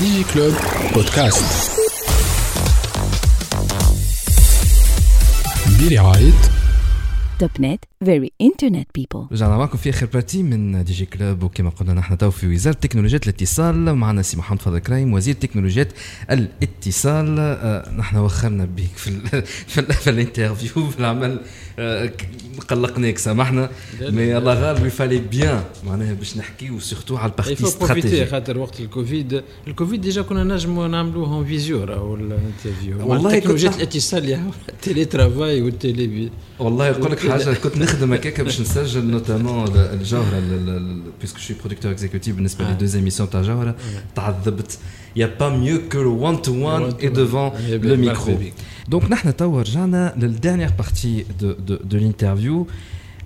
Digi Club بودكاست برعاية توبنت very internet people. رجعنا معكم في آخر بارتي من ديجي كلوب, وكما قلنا نحن تو في وزارة تكنولوجيات الاتصال. معنا سي محمد فضل كريم وزير تكنولوجيات الاتصال. نحن وخرنا بيك في الانترفيو في العمل, قلقناك سامحنا, مي الله غالب يفالي بيان معناها باش نحكيو سورتو على البارتي استراتيجي خاطر وقت الكوفيد ديجا كنا نجمو نعملوهم فيزيو راهو الانترفيو. والله تكنولوجيات الاتصال يا تيلي ترافاي والتيلي, والله يقول لك حاجه كنت نخدم هكاك باش نسجل نوتامون الجوهره باسكو شي برودكتور اكزيكوتيف بالنسبه للدوز ايميسيون تاع الجوهره. تعذبت يا با ميو كو وان تو وان اي ديفون لو ميكرو. دونك نحن تو رجعنا للدانيير بارتي دو دو دو الانترفيو.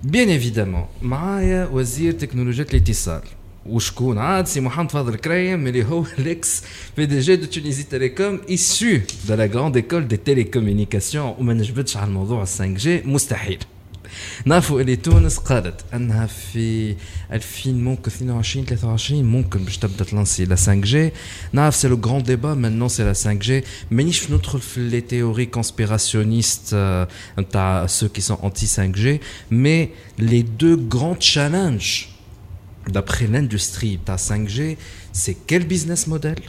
بيان ايفيدامون معايا وزير تكنولوجيات الاتصال, وشكون عاد؟ سي محمد فضل كريم اللي هو الاكس بي دي جي دو تونيزي تيليكوم issu de la grande école des télécommunications. وما نجبدش على الموضوع 5G مستحيل. نعرفوا اللي تونس قالت انها في 2000 ممكن 22 23 ممكن باش تبدا تلانسي لا 5G. نعرف سي لو غران ديبا مانون سي لا 5G. مانيش ندخل في لي تيوري كونسبيراسيونيست نتاع سو كي سون انتي 5G, مي لي دو غران تشالنج d'après l'industrie de 5G, c'est quel business model?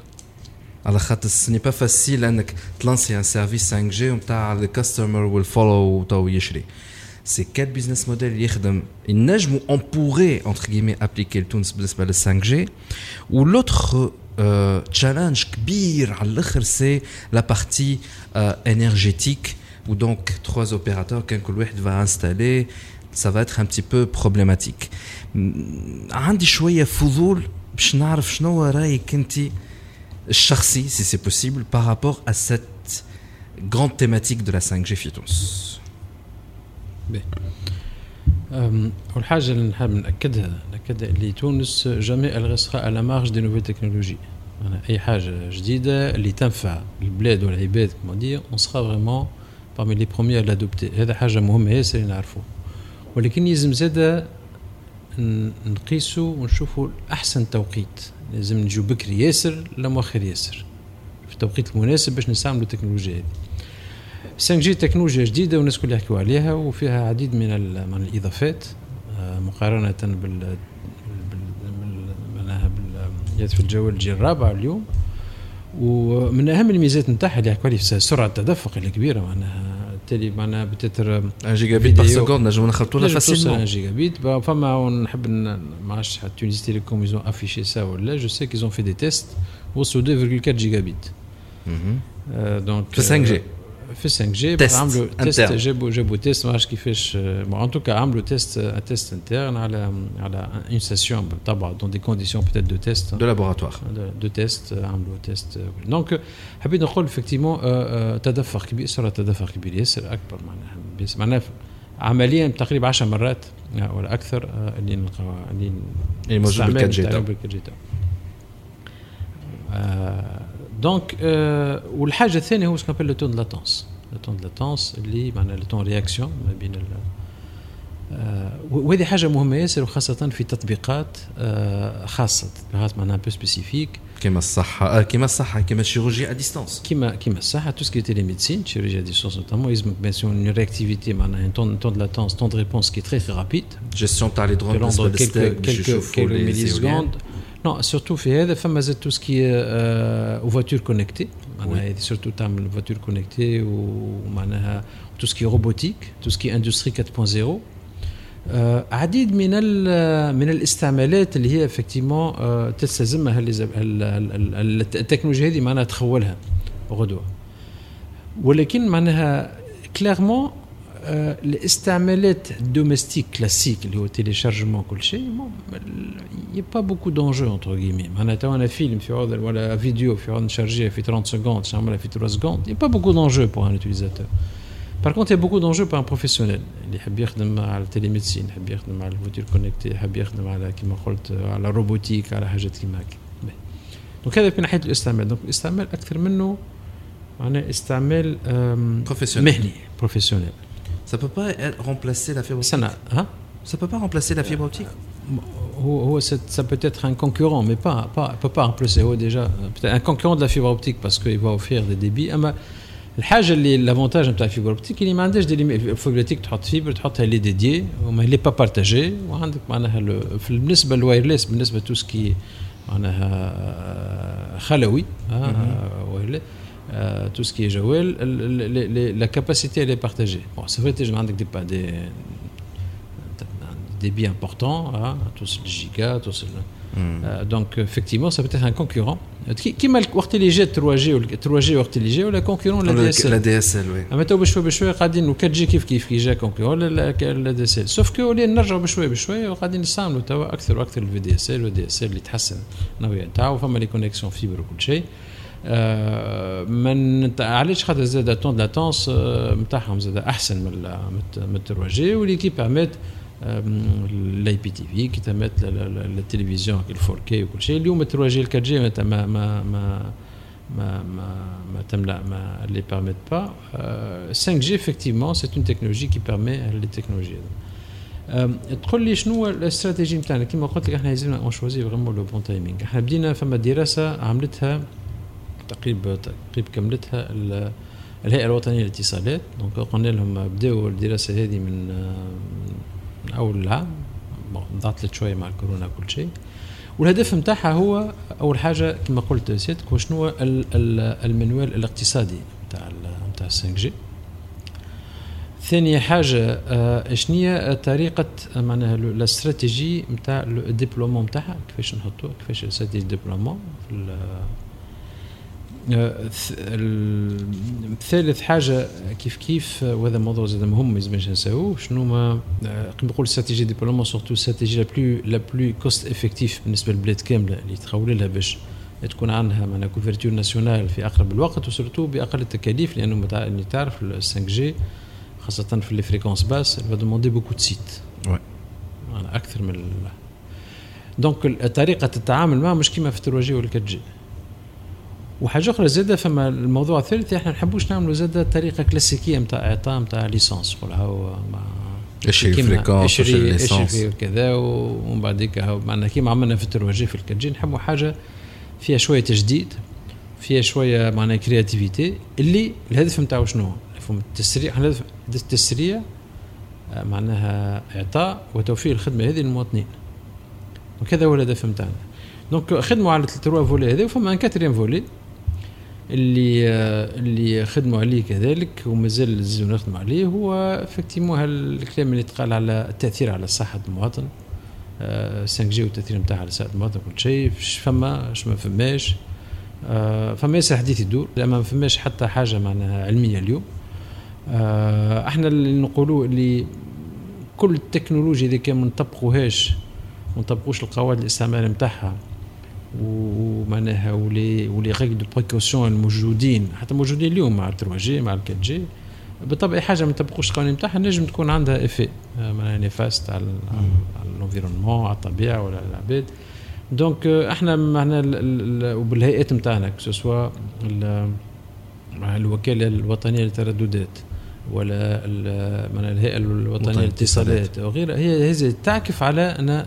على خاطر ce n'est pas facile انك تلانسي un service 5G ومتاع the customer will follow تو يشري. C'est quel business model يخدم النجم on pourrait entre guillemets appliquer لتونس بالنسبة لل 5G. والأخر challenge كبير على الأخر c'est la partie énergétique, où donc trois opérateurs كان كل واحد va installer. Ça va être un petit peu problématique. عندي شوية فضول باش نعرف شنو رأيك أنت الشخصي si c'est possible par rapport à cette grande thématique de la 5G في تونس. والحاجة اللي نحب نأكدها اللي تونس جميع الغسخة على مارج دي نوفيل تكنولوجي. أي حاجة جديدة اللي تنفع البلاد والعباد كما ندير on sera vraiment parmi les premiers à l'adopter. هذا حاجة مهمة ياسر اللي نعرفوه, ولكن يلزم زاده نقيسوا ونشوفوا احسن توقيت. لازم نجيو بكري ياسر لا مؤخر ياسر, في التوقيت المناسب باش نستعملوا التكنولوجيا هذه. 5G تكنولوجيا جديده والناس كل يحكوا عليها, وفيها عديد من الاضافات مقارنه بالمناهج في الجو الجيل الرابع اليوم. ومن اهم الميزات نتاعها اللي يحكوا عليه سرعه التدفق الكبيره, معناها تالي معنا بتتر 1 جيجابيت بار سكوند نجمو نخلطوا لها فاسيلمون 1 جيجابيت. فما نحب معاش حتى تونس تيليكوم ils ont affiché ça ولا جو سي qu'ils ont fait des tests وصلوا 2.4 جيجابيت دونك في 5G عملوا تيست, جابوا تيست معاش كيفاش ان توكا عملوا تيست انترن على une station طبعا dans des conditions peut-être de test de laboratoire de test عملوا تيست. دونك حبيت نقول effectivement تدفق كبير, صار تدفق كبير ياسر اكبر معناها عمليا تقريبا 10 مرات ولا اكثر اللي نلقاو اللي موجود بالكاتجي. دونك والحاجه الثانيه هو سكابل لو تون دو لاتونس. لو تون دو لاتونس اللي معناها لو تون رياكسيون ما بين وهذه حاجه مهمه ياسر, وخاصه في تطبيقات خاصه تطبيقات معناها بو سبيسيفيك كيما الصحه كيما الشيروجيا ا ديستانس كيما الصحه تو سكي تيلي ميديسين شيروجيا ا ديستانس نوتامون يزمك بيسيون رياكتيفيتي معناها تون دو لاتونس تون دو ريبونس كي تري رابيد جيستيون تاع لي درون بالنسبه للستيك. Non, surtout في هذا فما زاد tout ce qui est voiture connectée. معناها surtout تعمل voiture connectée ومعناها tout ce qui est robotique, tout ce qui est industrie 4.0. عديد من الاستعمالات اللي هي effectivement تستلزمها التكنولوجيا هذه معناها تخولها غدوة. ولكن معناها clairement الاستعمالات دوميستيك كلاسيك اللي هو تيليشارجمون كل شيء يا با بوكو دونجو انتر غيمي. معناتها انا فيلم في عوض ولا فيديو في عوض نشارجيه في 30 سكوند نعملها في 3 سكوند يا با بوكو دونجو بور ان يوتيليزاتور. باغ كونت يا بوكو دونجو بور ان بروفيسيونيل اللي يحب يخدم على التيليميدسين, يحب يخدم على الفوتور كونيكتي, يحب يخدم على كما قلت على روبوتيك, على حاجات كيما هكا. دونك هذا في ناحيه الاستعمال. دونك الاستعمال اكثر منه معناه استعمال مهني بروفيسيونيل. Ça peut pas remplacer la fibre optique. Ça peut pas remplacer la fibre optique. ça peut être un concurrent, mais pas remplacer. Déjà un concurrent de la fibre optique parce qu'il va offrir des débits. L'avantage de la fibre optique, il y a un des limites. La fibre optique, tu as une fibre, elle est dédiée, mais elle n'est pas partagée. بالنسبة للوايرلس, بالنسبة tout ce qui est خلوي, tout ce qui est جوال, la capacité elle est partagée. Bon, c'est vrai que tu as des débits importants, tous les gigas, tous les... Donc effectivement ça peut être un concurrent qui mal ortéligé 3G ou 3G ortéligé ou la concurrent la DSL oui. Maintenant بشوي قاعدين و4G كيف جا concurrent la DSL sauf que ولي نرجعوا بشوي وقاعدين نستعملوا توا اكثر واكثر ال VDSL اللي تحسن نوعا تاعو فما لي كونيكسيون فيبر وكل شيء من علاش خاطر زاد التون لاتونس نتاعهم زاد احسن من 3G واللي كي permet الاي تي في كي التلفزيون الفوركي وكل شيء اليوم 3G 4G ما ما ما ما ما تملا ما لي permet pas 5G effectivement c'est une technologie qui permet les technologies تقول لي شنو الاستراتيجي نتاعنا كيما قلت لك احنا لازمنا نشوزي فريمون لو بون تايمينغ احنا بدينا فما دراسه عملتها تقريبا كملتها الهيئه الوطنيه للاتصالات دونك قلنا لهم بداو الدراسه هذه من أول العام ضعت شوية مع الكورونا كل شيء والهدف متاعها هو أول حاجة كما قلت سيادتك وشنو المنوال الاقتصادي متاع 5G ثانية حاجة شنية طريقة معناها الاستراتيجي متاع الديبلومون متاعها كيفاش نحطوه كيفاش الاستراتيجي الديبلومون ثالث حاجة كيف وهذا موضوع زاد مهم مازمنش نساوه شنو ما نقول الاستراتيجي ديبلومون سورتو الاستراتيجي لا بلو كوست افكتيف بالنسبة للبلاد كاملة اللي تخول لها باش تكون عندها معنا كوفرتور ناسيونال في أقرب الوقت وسورتو بأقل التكاليف لأنه تعرف ال 5G خاصة في الفريكونس باس va demander beaucoup de sites أكثر من دونك طريقة التعامل معها مش كيما في 3G ولا 4G وحاجة أخرى زادة فما الموضوع الثالث إحنا نحبوش نعملوا زادة طريقة كلاسيكية متاع إعطاء متاع ليسانس ولا هو مع إشري كذا ومن بعديك هو معنا كيما عملنا في التروجي في الكرجي نحبوا حاجة فيها شوية تجديد فيها شوية معنا كرياتيفيتي اللي الهدف متاعه شنو فهم التسريع هدف التسريع معناها إعطاء وتوفير الخدمة هذه للمواطنين وكذا هو الهدف متاعنا دونك خدموا على 3 فولي هذا وفما 4 فولي اللي خدموا عليه كذلك ومازال لازم نخدموا عليه هو افكتيمو هالكلام اللي تقال على التاثير على صحه المواطن 5G والتاثير نتاعها على صحه المواطن كل شيء فما فما ياسر حديث يدور ما فماش حتى حاجه معناها علميه اليوم احنا اللي نقولوا اللي كل التكنولوجيا اللي كان ما نطبقوهاش ما نطبقوش القواعد الاستعمال نتاعها ومعناها ولي ريغل دو بريكوسيون الموجودين حتى موجودين اليوم مع 3G مع 4G بالطبع حاجه ما نطبقوش القوانين نتاعها نجم تكون عندها افي معناها نيفاست على الانفيرونمون على الطبيعه ولا على العباد دونك احنا معنا وبالهيئات نتاعنا سواء الوكاله الوطنيه للترددات ولا معناها الهيئه الوطنيه للاتصالات وغيرها هي تعكف على ان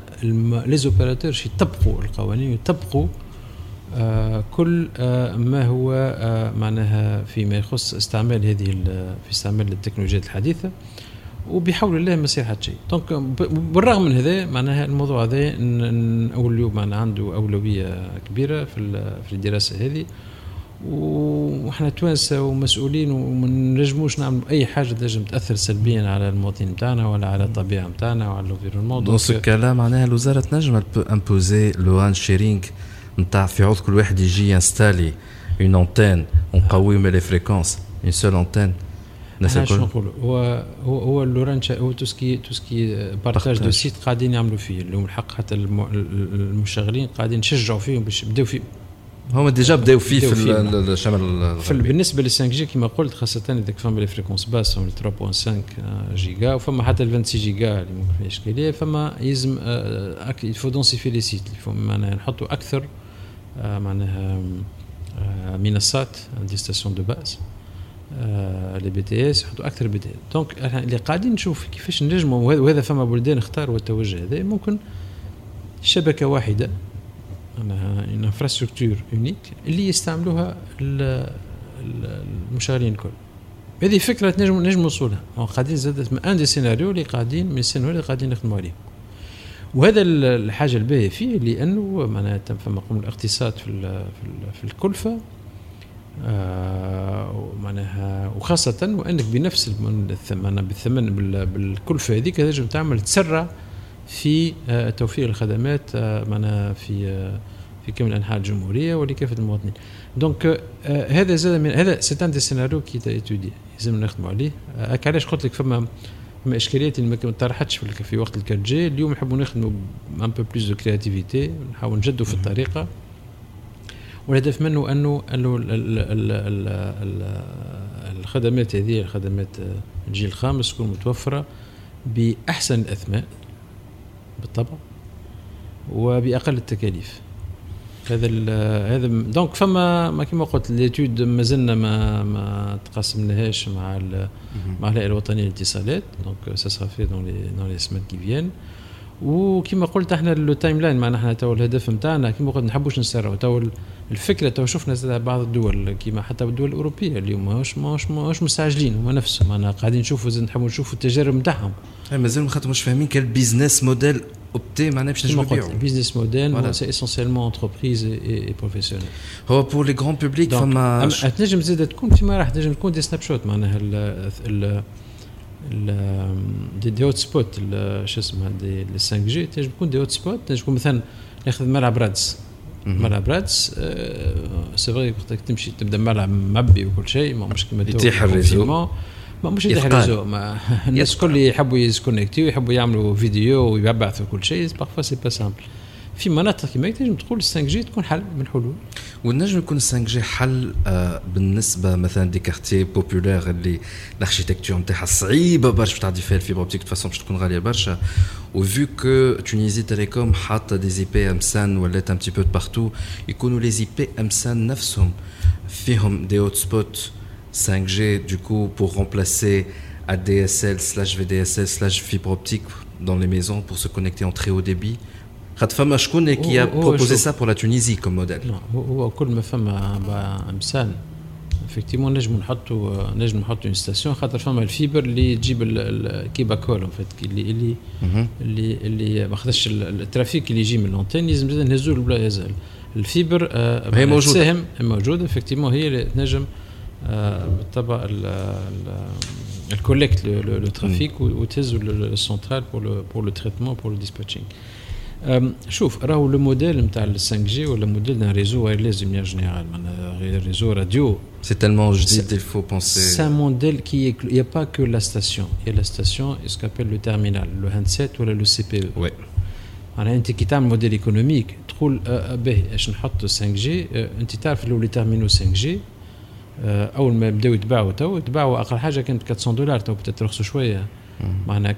لي زوبيراتور يطبقوا القوانين يطبقوا كل ما هو معناها فيما يخص استعمال هذه في استعمال التكنولوجيات الحديثه وبحول الله ما يصير حتى شيء دونك بالرغم من هذا معناها الموضوع هذا اول اليوم عنده اولويه كبيره في الدراسه هذه وإحنا توانسة ومسؤولين ومننجموش نعمل أي حاجة تنجم تأثر سلبيا على المواطنين متاعنا ولا على الطبيعة متاعنا وعلى الانفيرونمون. دونك الكلام معناها الوزارة تنجم امبوزي لوان شيرينغ متاع في عوض كل واحد يجي ينستالي اون انتين ونقوي من لي فريكونس اون سول انتين. ناش نقولوا هو لوران هو تو سكي بارتاج دو سيت قاعدين يعملوا فيه اللي هم الحق حتى المشغلين قاعدين يشجعوا فيهم باش يبداو فيه هما ديجا بداو فيه في الشمال الغربي بالنسبه لل 5G كما قلت خاصه اذا فما لي فريكونس باس من 3.5 جيجا وفما حتى 26 جيجا اللي ممكن اشكاليه فما يلزم يفو دونسيفي لي سيت معناها نحطوا اكثر معناها منصات دي ستاسيون دو باس لي بي تي اس نحطوا اكثر بدايه دونك اللي قاعدين نشوف كيفاش نجموا وهذا فما بلدان اختاروا التوجه هذا ممكن شبكة واحدة انفراستركتور يونيك اللي يستعملوها المشغلين الكل. هذه فكرة نجم وصولها وقاعدين زادت من عند السيناريو اللي قاعدين من السيناريو اللي قاعدين نخدموا عليه. وهذا الحاجة الباهية فيه لأنه معناتها فما قوم الاقتصاد في الكلفة معناها وخاصة وأنك بنفس الثمن بالكلفة هذه تنجم تعمل تسرع في توفير الخدمات معناها في كامل أنحاء الجمهورية ولكافة المواطنين. دونك هذا زاد من هذا ستان دي سيناريو كي تأتودي لازم نخدموا عليه. علاش قلت لك فما اشكاليات اللي ما طرحتش في وقت الكارجي اليوم نحبوا نخدموا ان بو بلوس دو كرياتيفيتي نحاول نجدوا في الطريقه والهدف منه انه الخدمات هذه الخدمات الجيل الخامس تكون متوفره باحسن الاثمان بالطبع وباقل التكاليف. هذا دونك فما كما قلت ليتود مازلنا ما تقاسمناهاش مع الهيئه الوطنيه للاتصالات دونك سا سرا في دون لي سمان كي فيان. وكما قلت احنا لو تايم لاين معنا احنا تو الهدف نتاعنا كما قلت نحبوش نسرعوا تو الفكره تو شفنا زاد بعض الدول كما حتى الدول الاوروبيه اليوم ماهوش مستعجلين هما نفسهم انا قاعدين نشوفوا زاد نحبوا نشوفوا التجارب نتاعهم مازال خاطر مش فاهمين كال بيزنس موديل opté maintenant je me dis business model voilà. C'est essentiellement entreprise et professionnelle هو pour les grands publics فما تنجم زاد تكون كما راح تنجم تكون دي سناب شوت معناها دي هوت سبوت شو اسمها دي 5G تنجم تكون دي هوت سبوت تنجم تكون مثلا ناخذ ملعب رادس ملعب رادس سي فري بورتك تمشي تبدا ملعب مبي وكل شيء مش كما يتيح الريزو ما مش يتحرزوا ما الناس كل يحبوا يسكونكتيو ويحبوا يعملوا فيديو ويبعثوا كل شيء بارفوا سي با سامبل في مناطق كيما تنجم تقول 5G تكون حل من الحلول والنجم يكون 5G حل بالنسبه مثلا دي كارتي بوبولير اللي الاركيتكتور نتاعها صعيبه برشا تعدي فيها الفيبر اوبتيك دو فاصون باش تكون غاليه برشا و vu que Tunisie Télécom حاطه دي زي بي امسان ولات ان بتي بو بارتو يكونوا لي زي بي امسان نفسهم فيهم دي هوت سبوت 5G du coup pour remplacer ADSL/VDSL/fibre optique dans les maisons pour se connecter en très haut débit. Khatfama shkoun qui a proposé ça pour la Tunisie comme modèle. هو كل ما فما امثال effectivement نجم نحطوا une station خاطر فما الفيبر اللي تجيب الكيباكول en fait اللي ما خدش الترافيك اللي يجي من الانتين لازم زاد نهزوا البلايز الفيبر هي موجوده effectivement هي نجم بالطبع ال collecte le trafic ou teste le central pour le traitement pour le dispatching. شوف راهو لو موديل نتاع ال 5G ولا موديل نتاع ريزو وايرليس دو ميان جينيرال معناها ريزو راديو سي تالمون جديد il faut penser c'est un modèle qui est il y a pas que la station il y a la station et ce qu'on appelle le terminal le handset ولا le CPE. Ouais. معناها انت كي تعمل موديل ايكونوميك تقول باهي اش نحط 5G انت تعرف لو اللي تيرمينو 5G اول ما بداو يتباعوا اقل حاجه كانت $400 تو بتات رخصوا شويه معناها 400-500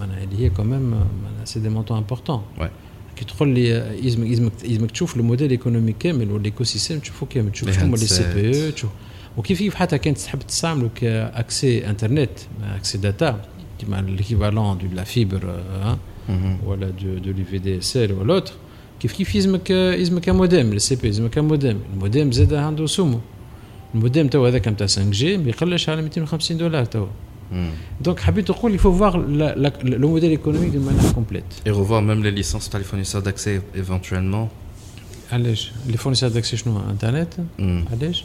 معناها اللي هي كمان معناها سي دي مونطون امبورطون كي تقول لي يلزمك تشوف الموديل ايكونوميك كامل والايكو سيستم تشوفو كامل تشوف شنو لي سي بي او وكيف حتى كانت تحب تستعملو كاكسي انترنت اكسي داتا كيما ليكيفالون دو لا فيبر ولا دو لي في دي اس ال ولا لوتر كيف يلزمك مودم لي سي بي يلزمك مودم المودم زاد عنده سمو المودم تو هذاك نتاع 5G ما يقلش على $250 تو. دونك حبيت نقول il faut voir le modèle économique d'une manière complète et revoir même les licences تاع les fournisseurs d'accès éventuellement. علاش les fournisseurs d'accès شنو انترنت علاش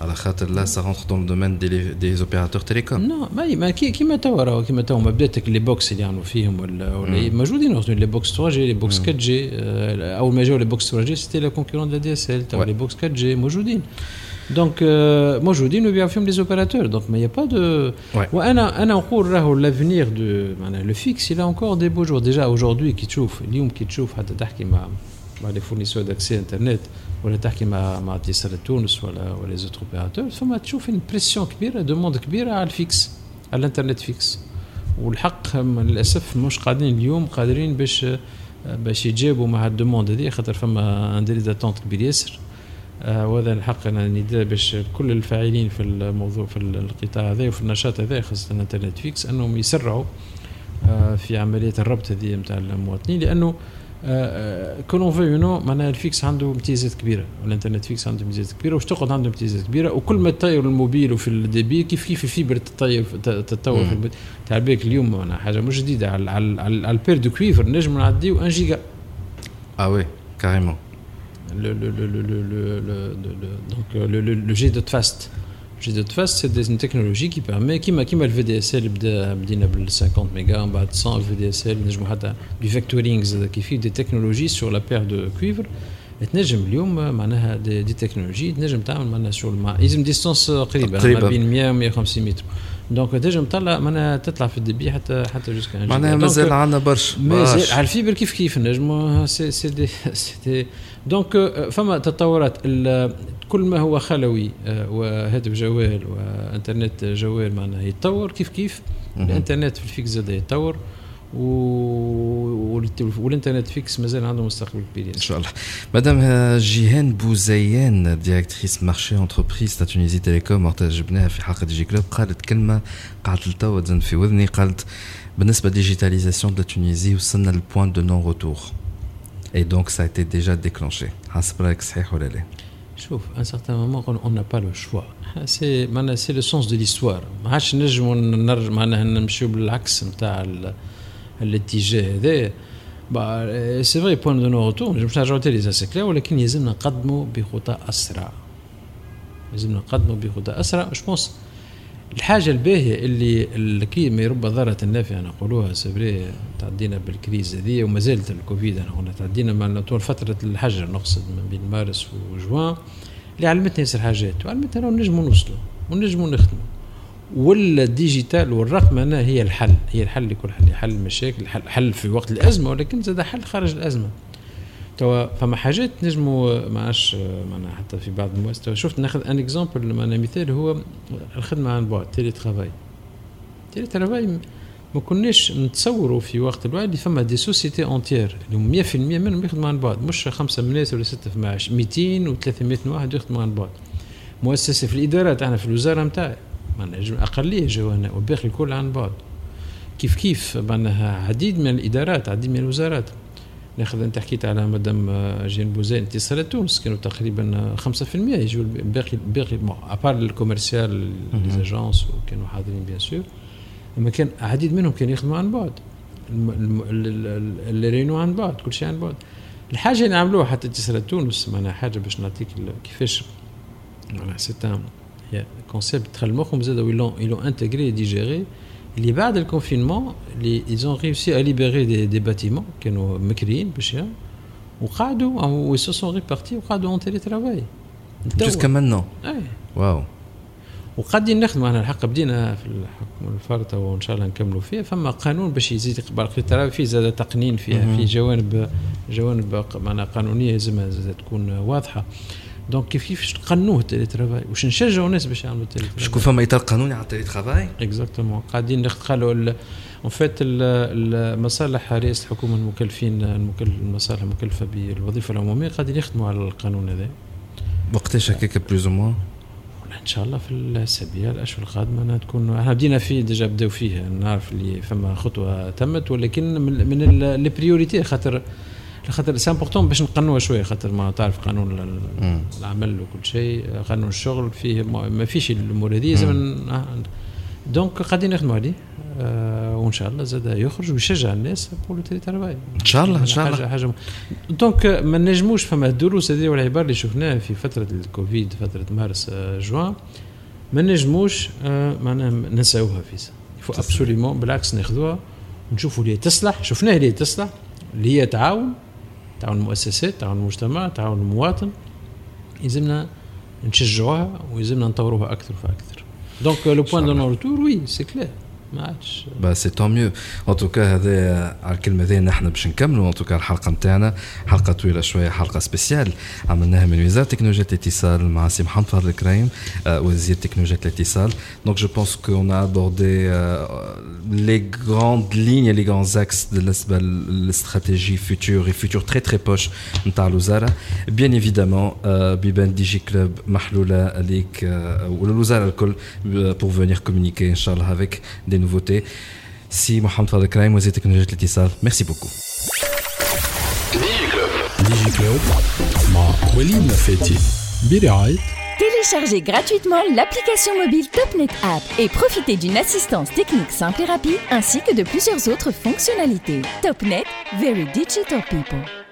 على خاطر لا ça rentre dans le domaine des opérateurs télécoms. Non ما كيما تو بداتك لي بوكس اللي يعملوا فيهم ولا موجودين اصلا لي بوكس 3G لي بوكس 4G اول ما جاوا لي بوكس 3G c'était la concurrente de la DSL تو لي بوكس 4G موجودين دونك موجودين وبيعرفهم لي اوبيراتور دونك ما يابا دو وانا نقول راهو لافنيغ دو معناها لو فيكس il a encore des beaux jours déjà aujourd'hui كي تشوف اليوم كي تشوف حتى تحكي مع لي فورنيسور داكسي انترنت ولا تحكي مع اتصالات تونس ولا لي زوتر اوبيراتور فما تشوف ان بريسيون كبيره دوموند كبيره على الفيكس على الانترنت فيكس والحق للاسف مش قادرين اليوم قادرين باش يجيبوا مع الدوموند هذه خاطر فما ان ديلي داتونت كبير ياسر وهذا الحق أنا ندى باش كل الفاعلين في الموضوع في القطاع هذا وفي النشاط هذا خاصة الانترنت فيكس أنهم يسرعوا في عملية الربط هذه متاع المواطنين لأنه كلون فيو نو معناها الفيكس عنده امتيازات كبيره والانترنت فيكس عنده امتيازات كبيره واش تقعد عنده امتيازات كبيره وكل ما تطير الموبيل وفي الديبي كيف كيف الفيبر تتطور في تاع بالك اليوم معناها حاجه مش جديده على البير دو كويفر نجم نعديو 1 جيجا وي كاريمون le G.fast. G.fast, c'est une technologie qui permet, qui m'a le VDSL, بدينا بال 50 mégas, 100 VDSL, du vectoring, qui fait des technologies sur la paire de cuivre. تنجم اليوم معناها دي تكنولوجي تنجم تعمل معناها شغل مع يلزم ديستانس قريبه ما بين 100 و 150 متر دونك تنجم تطلع معناها تطلع في الدبي حتى جوسكا معناها مازال عندنا برشا على الفيبر كيف كيف نجم سي دونك فما تطورات كل ما هو خلوي وهاتف جوال وانترنت جوال معناها يتطور كيف كيف الانترنت في الفيكس زاد يتطور والانترنت فيكس مازال عنده مستقبل كبير ان شاء الله. مدام جيهان بوزيان ديريكتريس مارشي انتربريز تاع تونيزي تيليكوم وقت جبناها في حلقه ديجي كلوب قالت كلمه قعدت لتوا تزن في وذني قالت بالنسبه للديجيتاليزاسيون تاع تونيزي وصلنا للبوان دو نون روتور اي دونك سا تي ديجا ديكلونشي حسب رايك صحيح ولا لا؟ شوف ان سارتان مومون اون نا با لو شوا سي معناها سي لو سونس دو ليستوار ما عادش نجموا نرجع معناها نمشيو بالعكس نتاع الاتجاه هذا سي فري بوان دو نو روتور نجمش نرجعو تالي سي كلير ولكن يلزمنا نقدموا بخطى اسرع لازمنا نقدموا بخطى اسرع جو بونس الحاجه الباهيه اللي كيما يربى ضاره نافعه نقولوها سي فري تعدينا بالكريز هذه ومازالت الكوفيد انا تعدينا مع طول فتره الحجر نقصد من بين مارس وجوان اللي علمتنا ياسر حاجات وعلمتنا راهو نجموا نوصلوا ونجموا نخدموا والديجيتال والرقم أنا هي الحل لكل حل المشاكل حل في وقت الأزمة ولكن زاد حل خارج الأزمة توا فما حاجات نجموا معاش معنا حتى في بعض المؤسسات شفت ناخذ ان اكزامبل معنا مثال هو الخدمة عن بعد تيلي ترافاي ما كناش نتصوروا في وقت الوعي اللي فما دي سوسيتي انتير اللي 100% منهم يخدموا عن بعد مش 5 مناس ولا 6 في معاش 200 و 300 واحد يخدموا عن بعد مؤسسة في الإدارات احنا في الوزارة نتاعي معناها نجم أقلية جوانا وباقي الكل عن بعد كيف كيف معناها عديد من الإدارات عديد من الوزارات ناخذ أنت حكيت على مدام جيهان بوزيان اتصالات تونس كانوا تقريبا 5% يجوا باقي أبار الكوميرسيال ليزاجونس وكانوا حاضرين بيان سور لما كان عديد منهم كانوا يخدموا عن بعد الرينو عن بعد كل شيء عن بعد الحاجة اللي عملوها حتى اتصالات تونس معناها حاجة باش نعطيك كيفاش معناها ستام concept très lourd comme ça ils l'ont intégré et digéré les بعد le confinement ils ont réussi à libérer des bâtiments qui nous مكرين بشيء وقعدوا ils se sont répartis وقعدوا en télétravail jusqu'à maintenant واو وقاعدين نخدموا احنا الحق بدينا في الحكم الفرطه وان شاء الله نكملوا فيها فما قانون باش يزيد يقبل التراوي فيه زاد تقنين فيها في جوانب معنا قانونيه لازم تكون واضحه دونك كيفاش تقنوه تيلي ترافاي واش نشجعوا الناس باش يعملوا تيلي ترافاي شكون فما اطار قانوني على التيلي ترافاي اكزاكتومون قاعدين نخلوا اون فيت المصالح رئيس الحكومه المكلفين المصالح المكلفه بالوظيفه العموميه قاعدين يخدموا على القانون هذا وقتاش هكاك بلوز موان ان شاء الله في الاسابيع الاشهر القادمه تكون احنا بدينا فيه ديجا بداو فيه نعرف اللي فما خطوه تمت ولكن من لي بريوريتي خاطر سي امبورطون باش نقنوها شويه خاطر ما تعرف قانون العمل وكل شيء قانون الشغل فيه ما فيش الامور هذه زعما دونك قاعدين نخدموا عليه وان شاء الله زاد يخرج ويشجع الناس بور لو تيلي ترافاي ان شاء الله حاجه دونك ما نجموش فما الدروس هذه والعبار اللي شفناها في فتره الكوفيد فتره مارس جوان ما نجموش معناها نساوها فيسا يفو ابسوليومون بالعكس ناخذوها ونشوفوا ليه تصلح شفناه ليه تصلح اللي هي تعاون المؤسسات تعاون المجتمع تعاون المواطن يلزمنا نشجعوها ويلزمنا نطوروها اكثر فاكثر دونك لو بوين دو نون روتور وي سي كلير ماتش با سي تو ميو ان توكا هذا على الكلمه هذه نحن باش نكملوا ان توكا الحلقه نتاعنا حلقه طويله شويه حلقه سبيسيال عملناها من وزاره تكنولوجيا الاتصال مع سي محمد فضل كريم وزير تكنولوجيا الاتصال دونك جو بونس كون ا ابوردي لي غراند ليني لي غراند اكس بالنسبه للاستراتيجي فيتور اي فيتور تري تري بوش نتاع الوزاره بيان ايفيدامون بيبان ديجي كلوب محلوله ليك والوزاره الكل pour venir communiquer ان شاء الله avec des nouveautés. Si Mohamed Fadhel Kraiem, Wazir Technologie de l'Étisal, merci beaucoup. Digi Club مع وليد نفاتي برعاية. Téléchargez gratuitement l'application mobile TopNet App et profitez d'une assistance technique simple et rapide ainsi que de plusieurs autres fonctionnalités. TopNet, Very Digital People.